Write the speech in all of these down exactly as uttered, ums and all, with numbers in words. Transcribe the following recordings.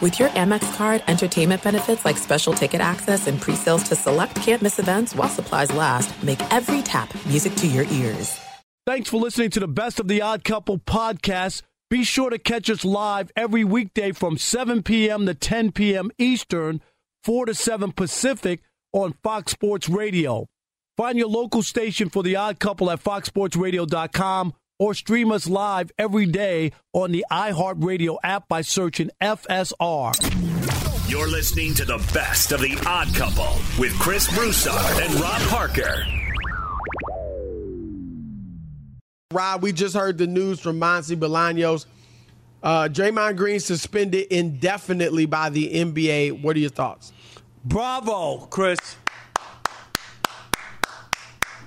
With your Amex card, entertainment benefits like special ticket access and pre-sales to select can't-miss events while supplies last make every tap music to your ears. Thanks for listening to the Best of the Odd Couple podcast. Be sure to catch us live every weekday from seven p.m. to ten p.m. Eastern, four to seven Pacific on Fox Sports Radio. Find your local station for the Odd Couple at fox sports radio dot com. Or stream us live every day on the iHeartRadio app by searching F S R. You're listening to the Best of the Odd Couple with Chris Broussard and Rob Parker. Rob, we just heard the news from Monsi Bilanios. Uh, Draymond Green suspended indefinitely by the N B A. What are your thoughts? Bravo, Chris.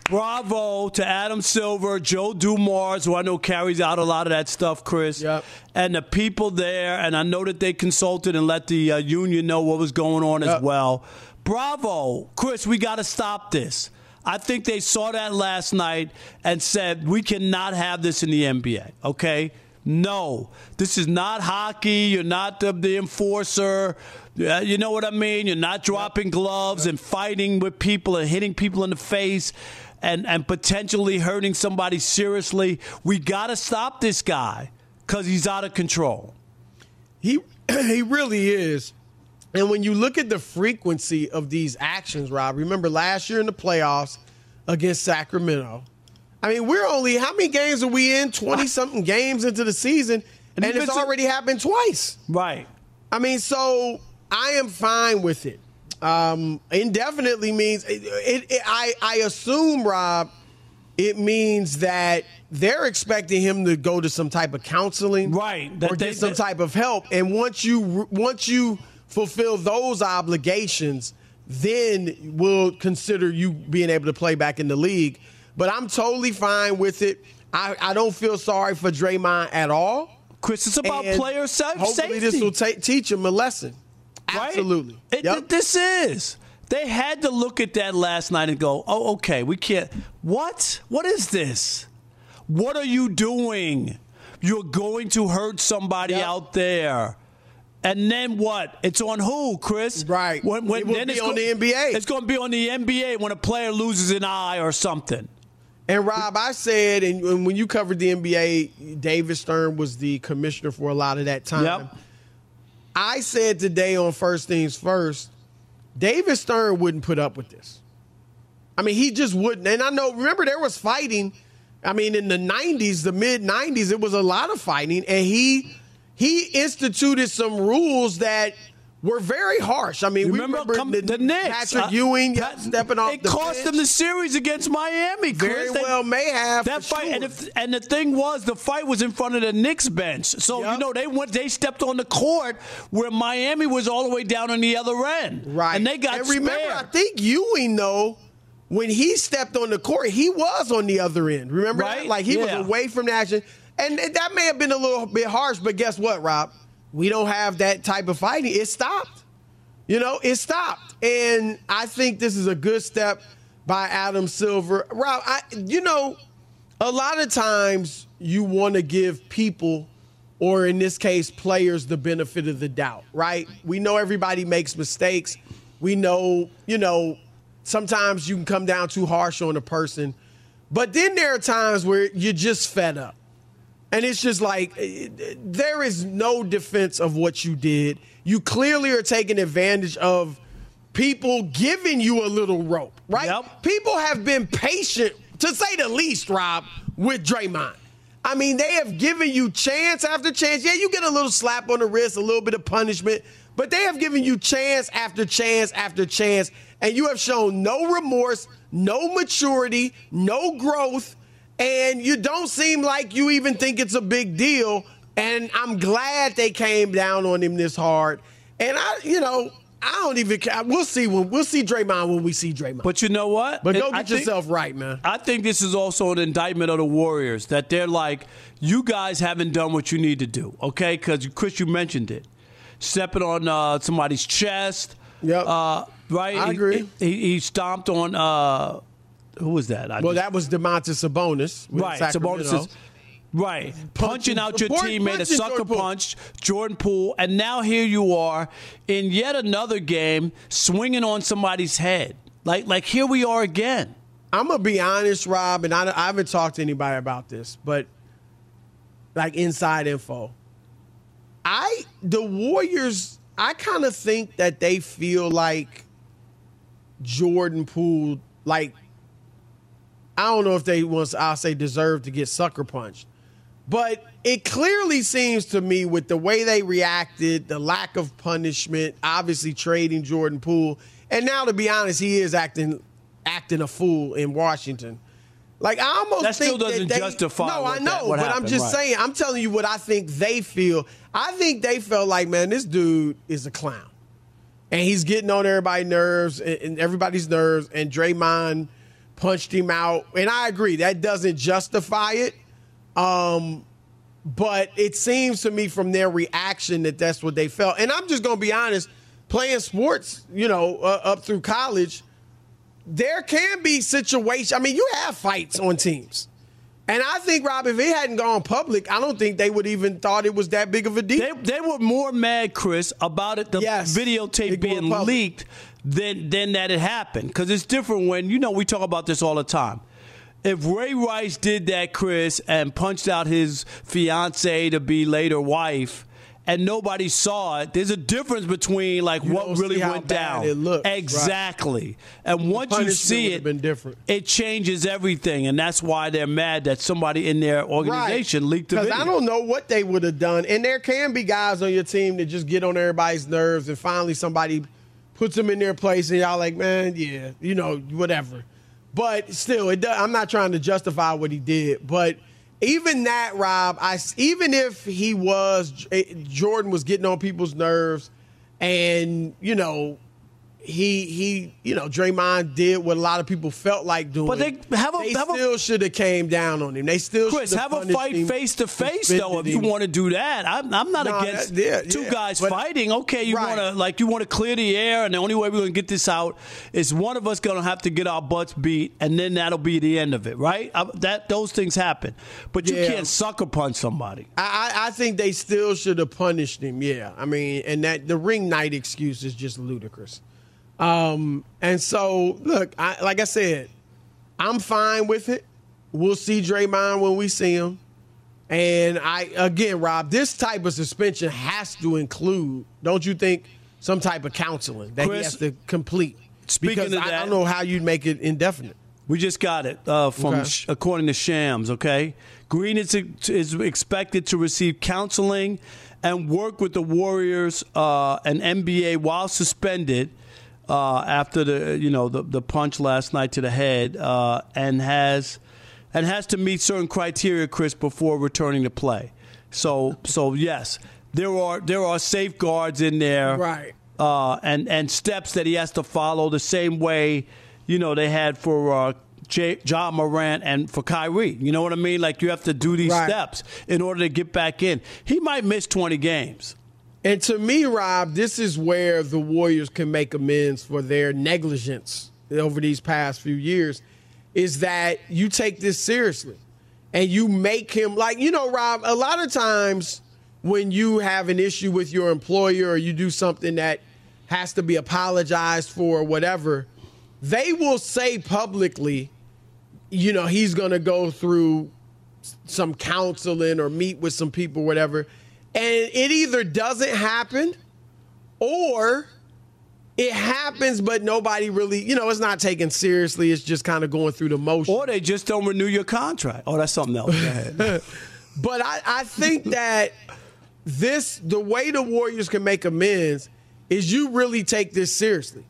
Bravo to Adam Silver, Joe Dumars, who I know carries out a lot of that stuff, Chris, yep. And the people there. And I know that they consulted and let the uh, union know what was going on yep. as well. Bravo. Chris, we got to stop this. I think they saw that last night and said, we cannot have this in the N B A, okay? No. This is not hockey. You're not the, the enforcer. You know what I mean? You're not dropping yep. gloves yep. and fighting with people and hitting people in the face. And, and potentially hurting somebody seriously. We got to stop this guy because he's out of control. He he really is. And when you look at the frequency of these actions, Rob, remember last year in the playoffs against Sacramento. I mean, we're only, how many games are we in? twenty-something games into the season, and, and it's already to- happened twice. Right. I mean, so I am fine with it. Um, indefinitely means it, it, it, I, I assume, Rob, it means that they're expecting him to go to some type of counseling, right? That or they, get some that, type of help. And once you once you fulfill those obligations, then we'll consider you being able to play back in the league. But I'm totally fine with it. I, I don't feel sorry for Draymond at all, Chris. It's about and player safety. Hopefully, this will ta- teach him a lesson. Right? Absolutely. It, yep. This is. They had to look at that last night and go, oh, okay, we can't. What? What is this? What are you doing? You're going to hurt somebody yep. out there. And then what? It's on who, Chris? Right. When, when, it will then be it's on go- the N B A. It's going to be on the N B A when a player loses an eye or something. And, Rob, I said, and, and when you covered the N B A, David Stern was the commissioner for a lot of that time. Yep. I said today on First Things First, David Stern wouldn't put up with this. I mean, he just wouldn't. And I know, remember, there was fighting. I mean, in the nineties, the mid-nineties, it was a lot of fighting. And he he instituted some rules that were very harsh. I mean, remember, we remember come, the, the Knicks. Patrick Ewing uh, stepping off the bench. It cost them the series against Miami, Chris. Very they, well may have, that fight, sure. and, if, and the thing was, the fight was in front of the Knicks bench. So, yep. you know, they went, they stepped on the court where Miami was all the way down on the other end. Right. And they got and remember, spared. I think Ewing, though, when he stepped on the court, he was on the other end. Remember right? that? Like, he yeah. was away from the action. And that may have been a little bit harsh, but guess what, Rob? We don't have that type of fighting. It stopped. You know, it stopped. And I think this is a good step by Adam Silver. Rob, I, you know, a lot of times you want to give people, or in this case, players, the benefit of the doubt, right? We know everybody makes mistakes. We know, you know, sometimes you can come down too harsh on a person. But then there are times where you're just fed up. And it's just like, there is no defense of what you did. You clearly are taking advantage of people giving you a little rope, right? Yep. People have been patient, to say the least, Rob, with Draymond. I mean, they have given you chance after chance. Yeah, you get a little slap on the wrist, a little bit of punishment, but they have given you chance after chance after chance, and you have shown no remorse, no maturity, no growth, and you don't seem like you even think it's a big deal. And I'm glad they came down on him this hard. And, I, you know, I don't even care. We'll see when we'll see Draymond when we see Draymond. But you know what? But go get yourself right, man. I think this is also an indictment of the Warriors, that they're like, you guys haven't done what you need to do, okay? Because, Chris, you mentioned it. Stepping on uh, somebody's chest. Yep. Uh, right? I he, agree. He, he stomped on uh, – who was that? I well, just, that was Domantas Sabonis. Right. Sabonis is – Right. Punching, punching out your teammate, a sucker punch, Jordan Poole. And now here you are in yet another game swinging on somebody's head. Like, like here we are again. I'm going to be honest, Rob, and I, I haven't talked to anybody about this, but like inside info. I, the Warriors, I kind of think that they feel like Jordan Poole, like, I don't know if they once I'll say deserve to get sucker punched. But it clearly seems to me with the way they reacted, the lack of punishment, obviously trading Jordan Poole. And now, to be honest, he is acting acting a fool in Washington. Like, I almost that think that they... That still doesn't justify No, I know, that, but happened, I'm just right. saying. I'm telling you what I think they feel. I think they felt like, man, this dude is a clown. And he's getting on everybody's nerves, and everybody's nerves, and Draymond punched him out. And I agree, that doesn't justify it. Um, but it seems to me from their reaction that that's what they felt. And I'm just going to be honest, playing sports, you know, uh, up through college, there can be situations. I mean, you have fights on teams. And I think, Rob, if it hadn't gone public, I don't think they would even thought it was that big of a deal. They, they were more mad, Chris, about it, the yes, videotape being leaked than, than that it happened. Because it's different when, you know, we talk about this all the time. If Ray Rice did that, Chris, and punched out his fiancée to be later wife, and nobody saw it, there's a difference between like you what really went down. It looks, exactly. Right. And once you see it, been different. It changes everything, and that's why they're mad that somebody in their organization right. leaked the video. Because I don't know what they would have done. And there can be guys on your team that just get on everybody's nerves, and finally somebody puts them in their place, and y'all like, man, yeah, you know, whatever. But still, it does, I'm not trying to justify what he did. But even that, Rob, I, even if he was, Jordan was getting on people's nerves, and, you know, he, he you know, Draymond did what a lot of people felt like doing. But they, have a, they have still should have came down on him. They still should have Chris, have a fight face-to-face, though, if you want to do that. I'm, I'm not no, against that, yeah, two yeah. guys but, fighting. Okay, you right. want to like you want to clear the air, and the only way we're going to get this out is one of us going to have to get our butts beat, and then that'll be the end of it, right? I, that Those things happen. But you yeah. can't sucker punch somebody. I, I, I think they still should have punished him, yeah. I mean, and that the ring night excuse is just ludicrous. Um, and so, look, I, like I said, I'm fine with it. We'll see Draymond when we see him. And, I again, Rob, this type of suspension has to include, don't you think, some type of counseling that Chris, he has to complete? Speaking because of I, that, I don't know how you'd make it indefinite. We just got it uh, from, okay. sh- according to Shams, okay? Green is, is expected to receive counseling and work with the Warriors uh, and N B A while suspended Uh, after the you know the, the punch last night to the head, uh, and has and has to meet certain criteria, Chris, before returning to play. So so yes, there are there are safeguards in there, right? Uh, and and steps that he has to follow the same way, you know, they had for uh, Jay, John Morant and for Kyrie. You know what I mean? Like you have to do these right. steps in order to get back in. He might miss twenty games. And to me, Rob, this is where the Warriors can make amends for their negligence over these past few years, is that you take this seriously and you make him like, you know, Rob, a lot of times when you have an issue with your employer or you do something that has to be apologized for or whatever, they will say publicly, you know, he's going to go through some counseling or meet with some people, whatever. And it either doesn't happen or it happens, but nobody really, you know, it's not taken seriously. It's just kind of going through the motion. Or they just don't renew your contract. Oh, that's something else. Go ahead. But I, I think that this, the way the Warriors can make amends is you really take this seriously.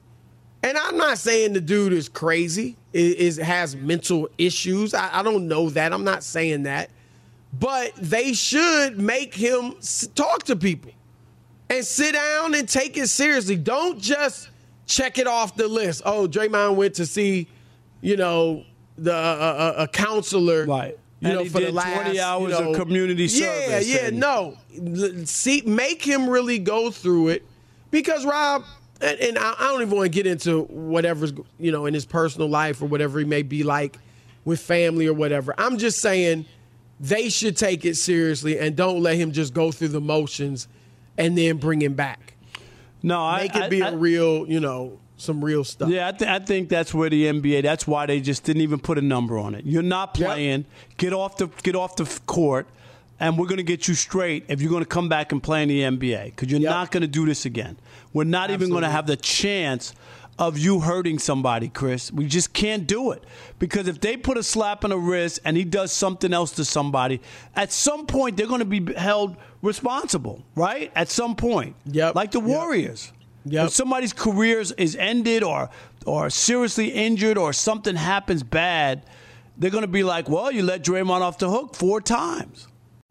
And I'm not saying the dude is crazy, is, is has mental issues. I, I don't know that. I'm not saying that. But they should make him talk to people and sit down and take it seriously. Don't just check it off the list. Oh, Draymond went to see, you know, the uh, a counselor. Right. You and know, he for did the last twenty hours you know, of community service. Yeah, yeah, no. See, make him really go through it, because Rob, and, and I, I don't even want to get into whatever's you know in his personal life or whatever he may be like with family or whatever. I'm just saying they should take it seriously and don't let him just go through the motions and then bring him back. No, I make it I, be I, a real, you know. Some real stuff. Yeah, I, th- I think that's where the N B A. That's why they just didn't even put a number on it. You're not playing. Yep. Get off the get off the court, and we're going to get you straight if you're going to come back and play in the N B A, because you're yep. not going to do this again. We're not Absolutely. even going to have the chance of you hurting somebody, Chris. We just can't do it, because if they put a slap on the wrist and he does something else to somebody, at some point they're going to be held responsible, right? At some point, yep. like the Warriors. Yep. Yep. If somebody's career is ended or or seriously injured or something happens bad, they're going to be like, well, you let Draymond off the hook four times.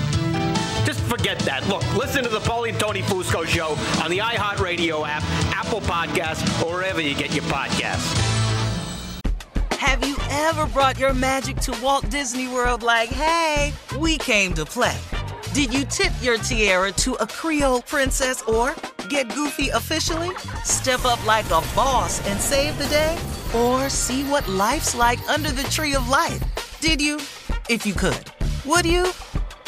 Just forget that. Look, listen to the Paulie and Tony Fusco Show on the iHeartRadio app, Apple Podcasts, or wherever you get your podcasts. Have you ever brought your magic to Walt Disney World like, hey, we came to play? Did you tip your tiara to a Creole princess or get goofy officially? Step up like a boss and save the day? Or see what life's like under the Tree of Life? Did you? If you could. Would you?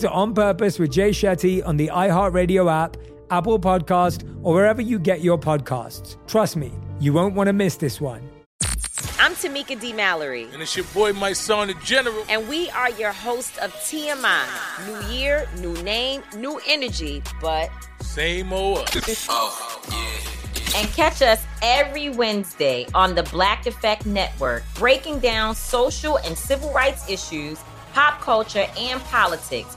to On Purpose with Jay Shetty on the iHeartRadio app, Apple Podcast, or wherever you get your podcasts. Trust me, you won't want to miss this one. I'm Tamika D. Mallory. And it's your boy, my son, the General. And we are your hosts of T M I. New year, new name, new energy, but same old us. Oh, yeah. And catch us every Wednesday on the Black Effect Network, breaking down social and civil rights issues, pop culture, and politics,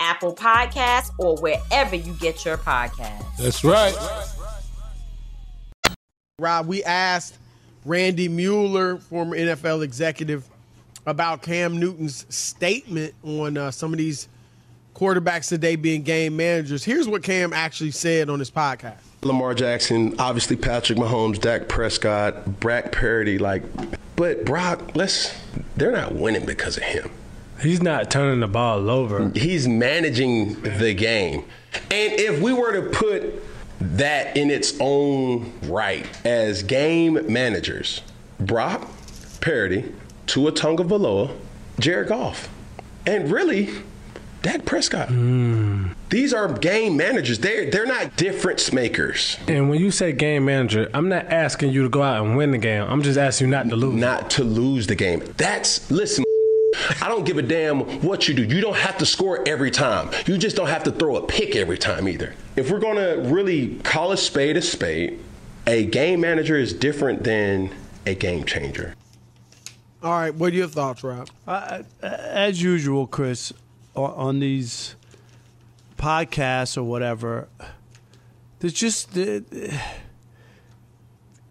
Apple Podcasts, or wherever you get your podcasts. That's right. Rob, we asked Randy Mueller, former N F L executive, about Cam Newton's statement on uh, some of these quarterbacks today being game managers. Here's what Cam actually said on his podcast. Lamar Jackson, obviously Patrick Mahomes, Dak Prescott, Brock Purdy, like, but Brock, let's, they're not winning because of him. He's not turning the ball over. He's managing the game. And if we were to put that in its own right as game managers, Brock, Purdy, Tua Tagovailoa, Jared Goff, and really Dak Prescott. Mm. These are game managers. They're, they're not difference makers. And when you say game manager, I'm not asking you to go out and win the game. I'm just asking you not to lose. Not to lose the game. That's, listen, I don't give a damn what you do. You don't have to score every time. You just don't have to throw a pick every time either. If we're going to really call a spade a spade, a game manager is different than a game changer. All right, what are your thoughts, Rob? Uh, as usual, Chris, on these podcasts or whatever, there's just uh,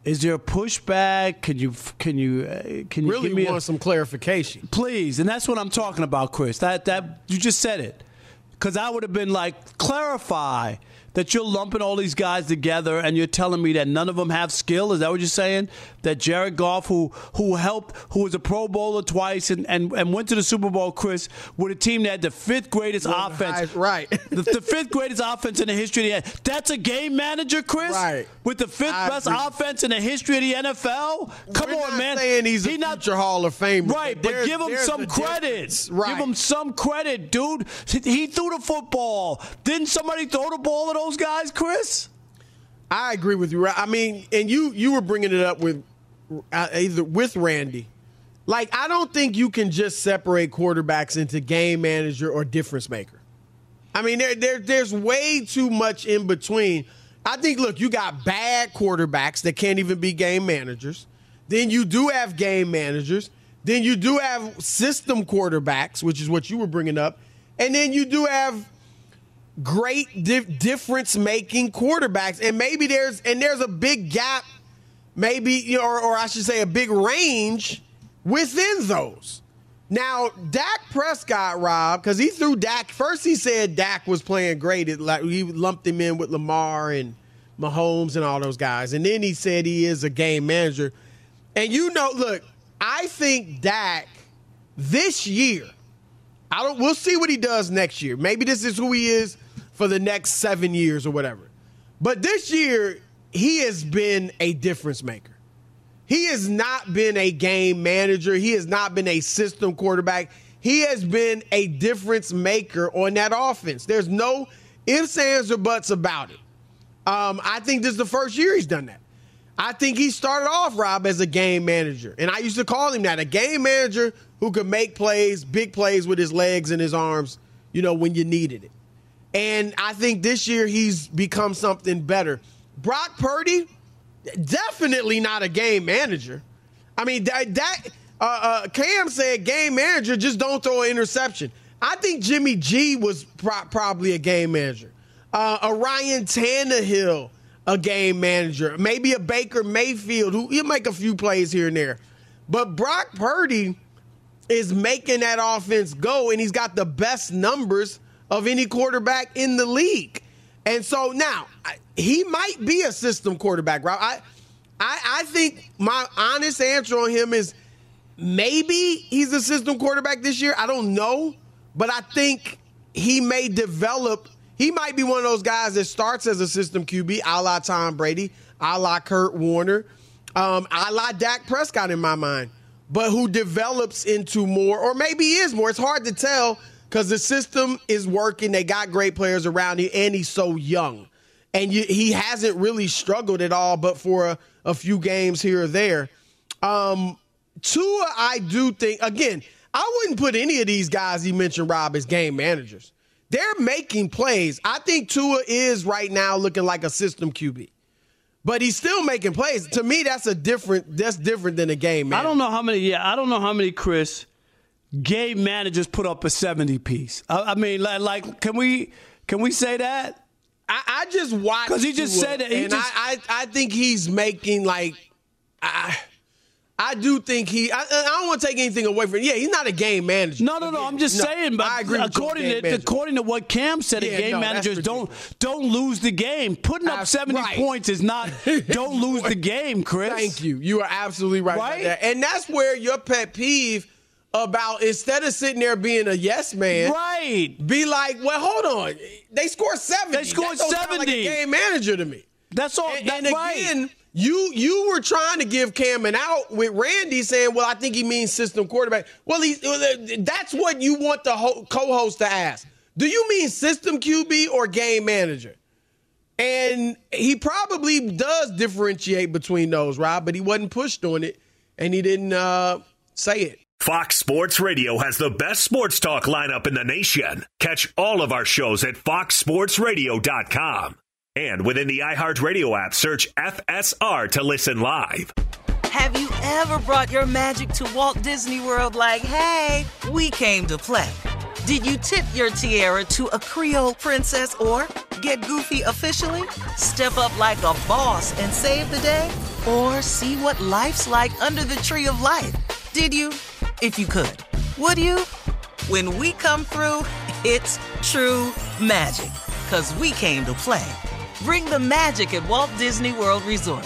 is there a pushback? Can you can you uh, can you really give me want a, some clarification, please? And that's what I'm talking about, Chris. That that you just said it, because I would have been like, clarify that you're lumping all these guys together and you're telling me that none of them have skill? Is that what you're saying? That Jared Goff, who who helped, who was a Pro Bowler twice and, and, and went to the Super Bowl, Chris, with a team that had the fifth greatest One offense. Highest, right. the, the fifth greatest offense in the history of the N F L. That's a game manager, Chris? Right. With the fifth I best agree. offense in the history of the N F L? Come We're on, not man. saying he's he a not, future Hall of Famer. Right, but, but give him some credit. Right. Give him some credit, dude. He, he threw the football. Didn't somebody throw the ball at all? Those guys, Chris? I agree with you. I mean, and you you were bringing it up with uh, either with Randy. Like, I don't think you can just separate quarterbacks into game manager or difference maker. I mean, there there there's way too much in between. I think, look, you got bad quarterbacks that can't even be game managers. Then you do have game managers. Then you do have system quarterbacks, which is what you were bringing up. And then you do have great dif- difference-making quarterbacks, and maybe there's and there's a big gap, maybe you know, or, or I should say a big range within those. Now, Dak Prescott, Rob, because he threw Dak first. He said Dak was playing great. It, like he lumped him in with Lamar and Mahomes and all those guys, and then he said he is a game manager. And you know, look, I think Dak this year. I don't. We'll see what he does next year. Maybe this is who he is for the next seven years or whatever. But this year, he has been a difference maker. He has not been a game manager. He has not been a system quarterback. He has been a difference maker on that offense. There's no ifs, ands, or buts about it. Um, I think this is the first year he's done that. I think he started off, Rob, as a game manager. And I used to call him that, a game manager who could make plays, big plays with his legs and his arms, you know, when you needed it. And I think this year he's become something better. Brock Purdy, definitely not a game manager. I mean, that, that uh, uh, Cam said game manager, just don't throw an interception. I think Jimmy G was pro- probably a game manager. Uh, a Ryan Tannehill, a game manager, maybe a Baker Mayfield, who he'll make a few plays here and there. But Brock Purdy is making that offense go, and he's got the best numbers of any quarterback in the league. And so now, I, he might be a system quarterback, Rob. I, I, I think my honest answer on him is maybe he's a system quarterback this year. I don't know, but I think he may develop. He might be one of those guys that starts as a system Q B, a la Tom Brady, a la Kurt Warner, um, a la Dak Prescott in my mind, but who develops into more, or maybe is more. It's hard to tell because the system is working. They got great players around him, and he's so young. And you, he hasn't really struggled at all but for a, a few games here or there. Um, Tua, I do think, again, I wouldn't put any of these guys you mentioned, Rob, as game managers. They're making plays. I think Tua is right now looking like a system Q B. But he's still making plays. To me, that's a different that's different than a game, man. I don't know how many yeah, I don't know how many Chris gay managers put up a seventy piece. I, I mean, like, like, can we can we say that? I, I just watched because he just Tua, said that, he and just, I, I I think he's making like I. I do think he – I don't want to take anything away from him. Yeah, he's not a game manager. No, no, no. I'm just no, saying, but I agree according, with to, according to what Cam said, yeah, the game no, managers don't don't lose the game. Putting up seventy right. points is not – don't lose the game, Chris. Thank you. You are absolutely right, right? about that. And that's where your pet peeve about instead of sitting there being a yes man, right? be like, well, hold on. They scored seventy. They scored that seventy. Sound like a game manager to me. That's all. And, that's and again, right. You you were trying to give Cam an out with Randy saying, well, I think he means system quarterback. Well, he, that's what you want the ho- co-host to ask. Do you mean system Q B or game manager? And he probably does differentiate between those, Rob, but he wasn't pushed on it, and he didn't uh, say it. Fox Sports Radio has the best sports talk lineup in the nation. Catch all of our shows at fox sports radio dot com. And within the iHeartRadio app, search F S R to listen live. Have you ever brought your magic to Walt Disney World like, hey, we came to play? Did you tip your tiara to a Creole princess or get goofy officially? Step up like a boss and save the day? Or see what life's like under the Tree of Life? Did you? If you could. Would you? When we come through, it's true magic. 'Cause we came to play. Bring the magic at Walt Disney World Resort.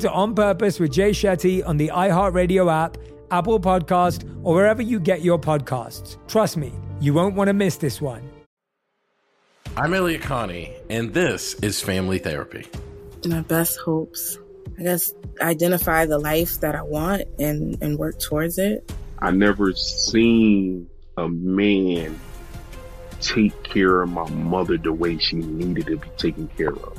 to On Purpose with Jay Shetty on the iHeartRadio app, Apple Podcast, or wherever you get your podcasts. Trust me, you won't want to miss this one. I'm Elliot Connie, and this is Family Therapy. My best hopes, I guess, identify the life that I want and, and work towards it. I never seen a man take care of my mother the way she needed to be taken care of.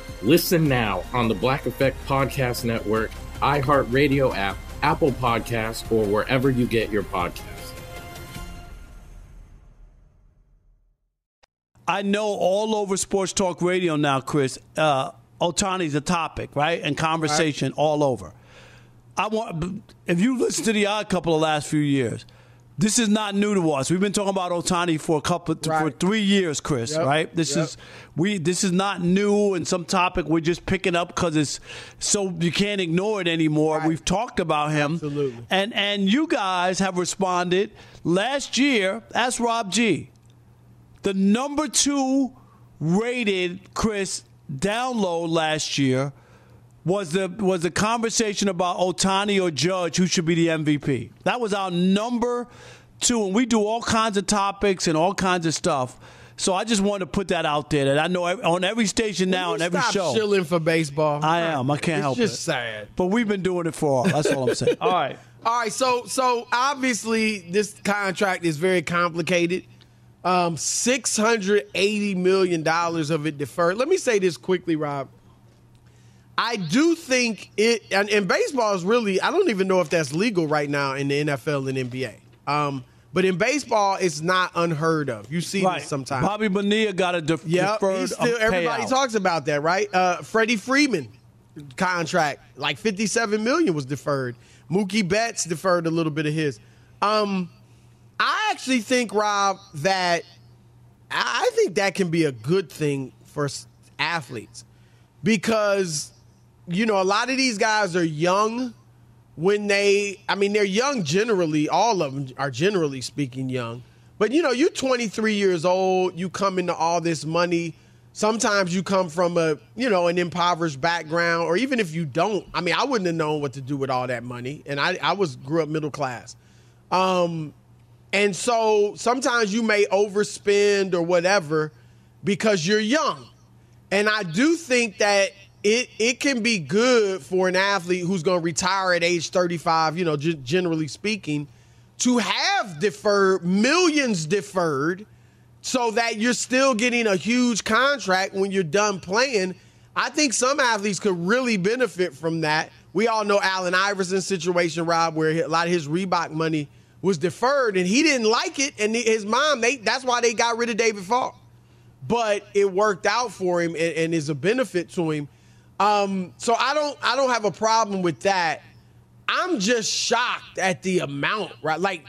Listen now on the Black Effect Podcast Network, iHeartRadio app, Apple Podcasts, or wherever you get your podcasts. I know all over sports talk radio now, Chris, uh, Ohtani's a topic, right? And conversation all, right. all over. I want if you listen to The Odd Couple the last few years, this is not new to us. We've been talking about Ohtani for a couple right. for three years, Chris. Yep. Right? This yep. is we. This is not new, and some topic we're just picking up because it's so you can't ignore it anymore. Right. We've talked about him, absolutely, and and you guys have responded last year. Ask Rob G, the number two rated Chris download last year was the was the conversation about Ohtani or Judge, who should be the M V P. That was our number two, and we do all kinds of topics and all kinds of stuff. So I just wanted to put that out there that I know on every station now and every show. Stop chilling for baseball. I am. I can't help it. It's just sad. But we've been doing it for all. That's all I'm saying. All right. All right. So so obviously this contract is very complicated. Um, six hundred eighty million dollars of it deferred. Let me say this quickly, Rob. I do think it, and, and baseball is really, I don't even know if that's legal right now in the N F L and N B A. Um, But in baseball, it's not unheard of. You see right. this sometimes. Bobby Bonilla got a def- yep, deferred still, everybody payout. Talks about that, right? Uh, Freddie Freeman contract, like fifty-seven million dollars was deferred. Mookie Betts deferred a little bit of his. Um, I actually think, Rob, that I think that can be a good thing for athletes because, you know, a lot of these guys are young. When they, I mean, they're young generally. All of them are generally speaking young. But, you know, you're twenty-three years old. You come into all this money. Sometimes you come from a, you know, an impoverished background. Or even if you don't, I mean, I wouldn't have known what to do with all that money. And I, I was grew up middle class. Um, and so sometimes you may overspend or whatever because you're young. And I do think that It it can be good for an athlete who's going to retire at age thirty-five, you know, g- generally speaking, to have deferred, millions deferred, so that you're still getting a huge contract when you're done playing. I think some athletes could really benefit from that. We all know Allen Iverson's situation, Rob, where a lot of his Reebok money was deferred, and he didn't like it, and his mom, they that's why they got rid of David Falk. But it worked out for him and, and is a benefit to him. Um, so I don't, I don't have a problem with that. I'm just shocked at the amount, right? Like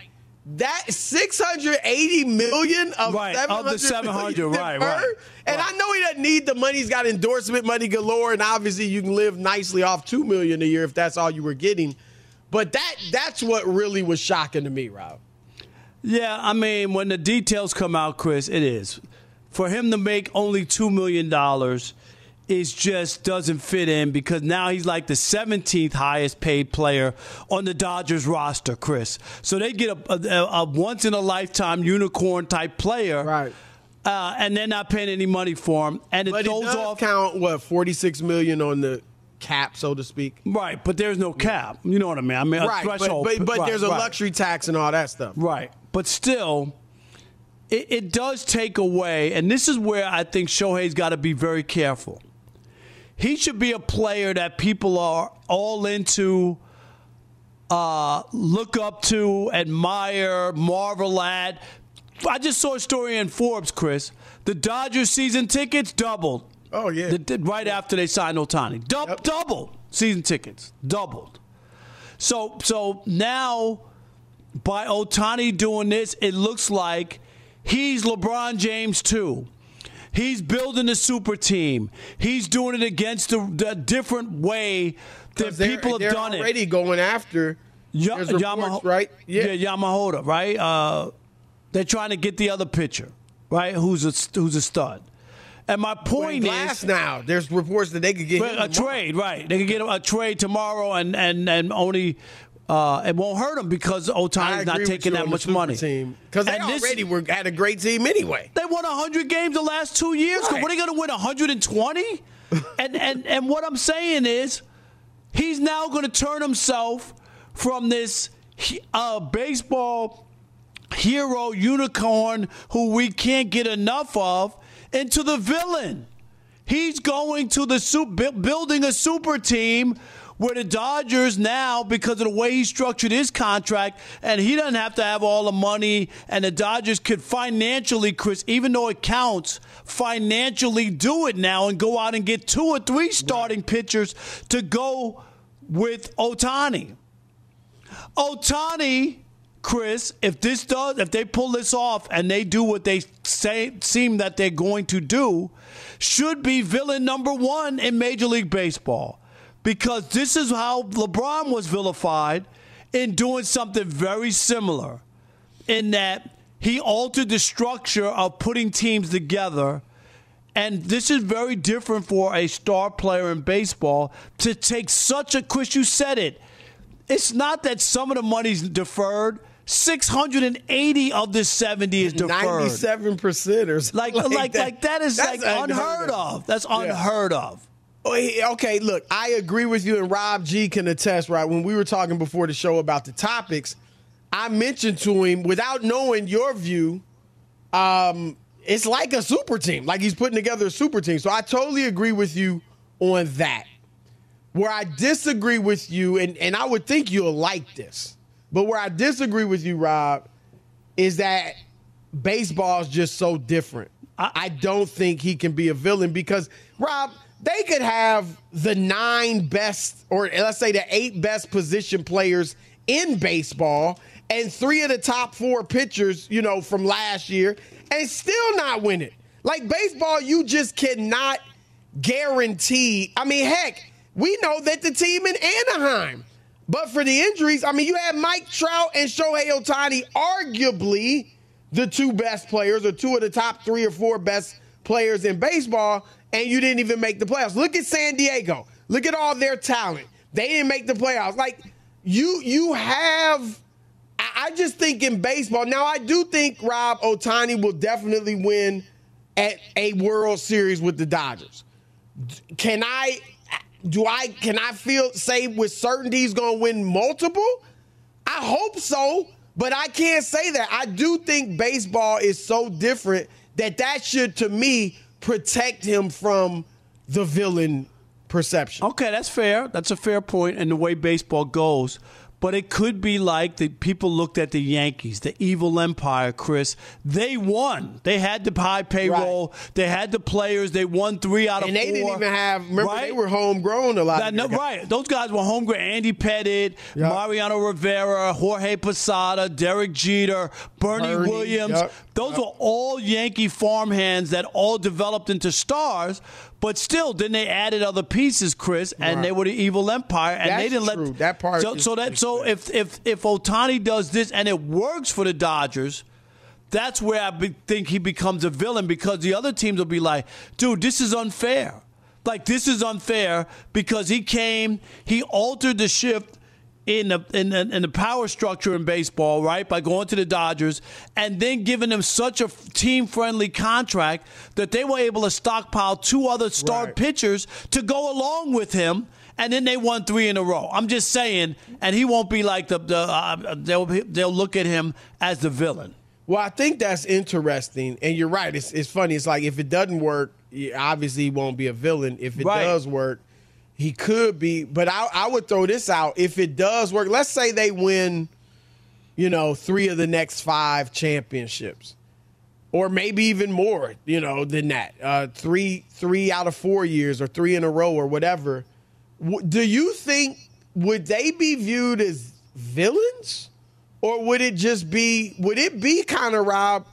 that six hundred eighty million of, right, seven hundred of the seven hundred, right, right? And right. I know he doesn't need the money. He's got endorsement money galore, and obviously you can live nicely off two million a year if that's all you were getting. But that, that's what really was shocking to me, Rob. Yeah, I mean, when the details come out, Chris, it is for him to make only two million dollars. It just doesn't fit in because now he's like the seventeenth highest paid player on the Dodgers roster, Chris. So they get a, a, a once-in-a-lifetime unicorn-type player, right? Uh, and they're not paying any money for him. And it but throws it does off count what forty-six million dollars on the cap, so to speak. Right, but there's no cap. You know what I mean? I mean, a right, threshold. But, but, but right, there's a right. luxury tax and all that stuff. Right, but still. It, it does take away, and this is where I think Shohei's got to be very careful. He should be a player that people are all into, uh, look up to, admire, marvel at. I just saw a story in Forbes, Chris. The Dodgers season tickets doubled. Oh, yeah. The, right yeah. after they signed Ohtani. Dub, yep. Doubled season tickets. Doubled. So, so now, by Ohtani doing this, it looks like he's LeBron James, too. He's building a super team. He's doing it against a, a different way that people have done it. They're already going after ya- reports, Yamaho- right? Yeah. yeah, Yamamoto, right? Uh, they're trying to get the other pitcher, right, who's a, who's a stud. And my point is, now there's reports that they could get him a trade, right? They could get a trade tomorrow, and and, and only – Uh, it won't hurt them because Ohtani's not taking that much money. Because they already were, had a great team anyway. They won one hundred games the last two years. Right. What, are they going to win one hundred twenty? and, and, and what I'm saying is he's now going to turn himself from this uh, baseball hero unicorn who we can't get enough of into the villain. He's going to the super, building a super team where the Dodgers now, because of the way he structured his contract, and he doesn't have to have all the money, and the Dodgers could financially, Chris, even though it counts, financially do it now and go out and get two or three starting right. pitchers to go with Ohtani. Ohtani, Chris, if this does, if they pull this off and they do what they say seem that they're going to do, should be villain number one in Major League Baseball. Because this is how LeBron was vilified in doing something very similar, in that he altered the structure of putting teams together. And this is very different for a star player in baseball to take such a, Chris, you said it. It's not that some of the money's deferred. six hundred eighty of the seventy is deferred. ninety-seven percent or something like, like, like that. Like that is like unheard, unheard of. of. That's unheard yeah. of. Okay, look, I agree with you, and Rob G can attest, right? When we were talking before the show about the topics, I mentioned to him, without knowing your view, um, it's like a super team. Like he's putting together a super team. So I totally agree with you on that. Where I disagree with you, and, and I would think you'll like this, but where I disagree with you, Rob, is that baseball's just so different. I, I don't think he can be a villain because, Rob, they could have the nine best, or let's say the eight best position players in baseball and three of the top four pitchers, you know, from last year and still not win it. Like, baseball, you just cannot guarantee. I mean, heck, we know that the team in Anaheim, but for the injuries, I mean, you had Mike Trout and Shohei Ohtani, arguably the two best players or two of the top three or four best players in baseball, and you didn't even make the playoffs. Look at San Diego. Look at all their talent. They didn't make the playoffs. Like, you you have – I just think in baseball – now, I do think, Rob, Ohtani will definitely win at a World Series with the Dodgers. Can I – Do I can I feel say with certainty he's going to win multiple? I hope so, but I can't say that. I do think baseball is so different that that should, to me, protect him from the villain perception. Okay, that's fair. That's a fair point in the way baseball goes. But it could be like the people looked at the Yankees, the evil empire, Chris. They won. They had the high payroll. Right. They had the players. They won three out of four. And they four. didn't even have – remember, right? They were homegrown a lot. That, of no, right. Those guys were homegrown. Andy Pettitte, yep. Mariano Rivera, Jorge Posada, Derek Jeter, Bernie, Bernie Williams. Yep. Those yep. were all Yankee farmhands that all developed into stars. But still, then they added other pieces, Chris, and right. they were the evil empire, and That's they didn't true. let that part. So, so that so if if if Ohtani does this and it works for the Dodgers. That's where I be, think he becomes a villain because the other teams will be like, dude, this is unfair. Like, this is unfair because he came, he altered the shift in the, in the, in the power structure in baseball, right, by going to the Dodgers and then giving them such a team-friendly contract that they were able to stockpile two other star right. pitchers to go along with him, and then they won three in a row. I'm just saying, and he won't be like the, the uh, they'll, they'll look at him as the villain. Well, I think that's interesting, and you're right. It's, it's funny. It's like if it doesn't work, obviously he won't be a villain. If it right. does work, he could be, but I, I would throw this out. If it does work, let's say they win, you know, three of the next five championships, or maybe even more, you know, than that. Uh, three, three out of four years or three in a row or whatever. W- do you think, would they be viewed as villains, or would it just be, would it be kind of, Rob,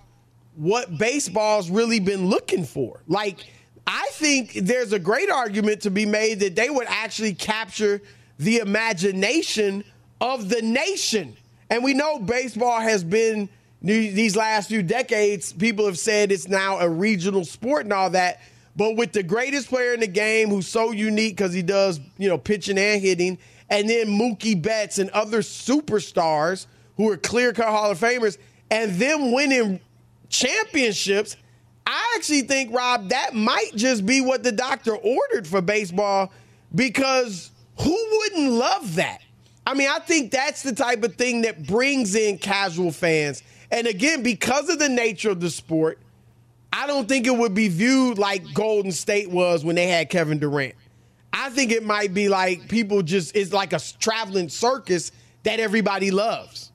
what baseball's really been looking for? Like, I think there's a great argument to be made that they would actually capture the imagination of the nation. And we know baseball has been, these last few decades, people have said it's now a regional sport and all that. But with the greatest player in the game, who's so unique because he does, you know, pitching and hitting, and then Mookie Betts and other superstars who are clear-cut Hall of Famers, and them winning championships – I actually think, Rob, that might just be what the doctor ordered for baseball, because who wouldn't love that? I mean, I think that's the type of thing that brings in casual fans. And again, because of the nature of the sport, I don't think it would be viewed like Golden State was when they had Kevin Durant. I think it might be like people just, it's like a traveling circus that everybody loves.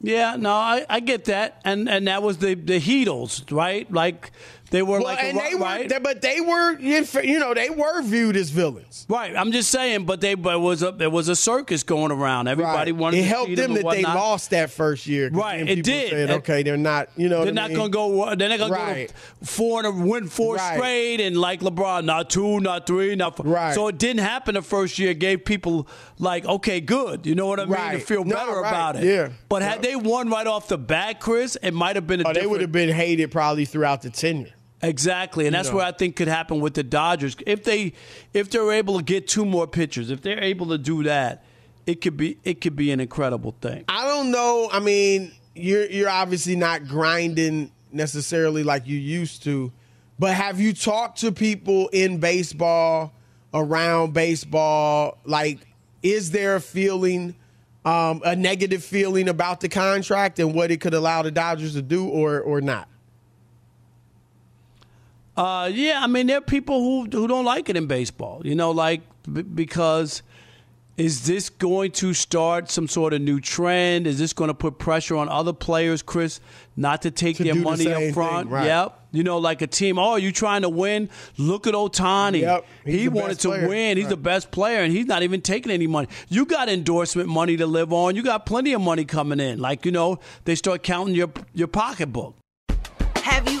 Yeah, no, I, I get that. And and that was the, the Heatles, right? Like, they were well, like and a, they right? were, but they were, you know, they were viewed as villains. Right, I'm just saying, but they but was a, there was a circus going around. Everybody right. wanted it to see them. It helped them that whatnot. They lost that first year. Right, it did. Said, okay, they're not, you know They're not going to go, they're not going right. to go four and a, win four right. straight, and like LeBron, not two, not three, not four. Right. So it didn't happen the first year. It gave people like, okay, good, you know what I mean, right. to feel no, better right. about it. Yeah. But yeah. had they won right off the bat, Chris, it might have been a oh, different. They would have been hated probably throughout the tenure. Exactly, and that's you know. where I think could happen with the Dodgers. If they, if they're able to get two more pitchers, if they're able to do that, it could be it could be an incredible thing. I don't know. I mean, you're you're obviously not grinding necessarily like you used to, but have you talked to people in baseball, around baseball? Like, is there a feeling, um, a negative feeling about the contract and what it could allow the Dodgers to do, or or not? Uh, yeah, I mean, there are people who who don't like it in baseball, you know, like b- because Is this going to start some sort of new trend? Is this going to put pressure on other players, Chris, not to take to their money the up front? Thing, right. Yep. You know, like a team, oh, you trying to win? Look at Ohtani. Yep. He wanted to player. win. He's right. the best player, and he's not even taking any money. You got endorsement money to live on. You got plenty of money coming in. Like, you know, they start counting your your pocketbook. Have you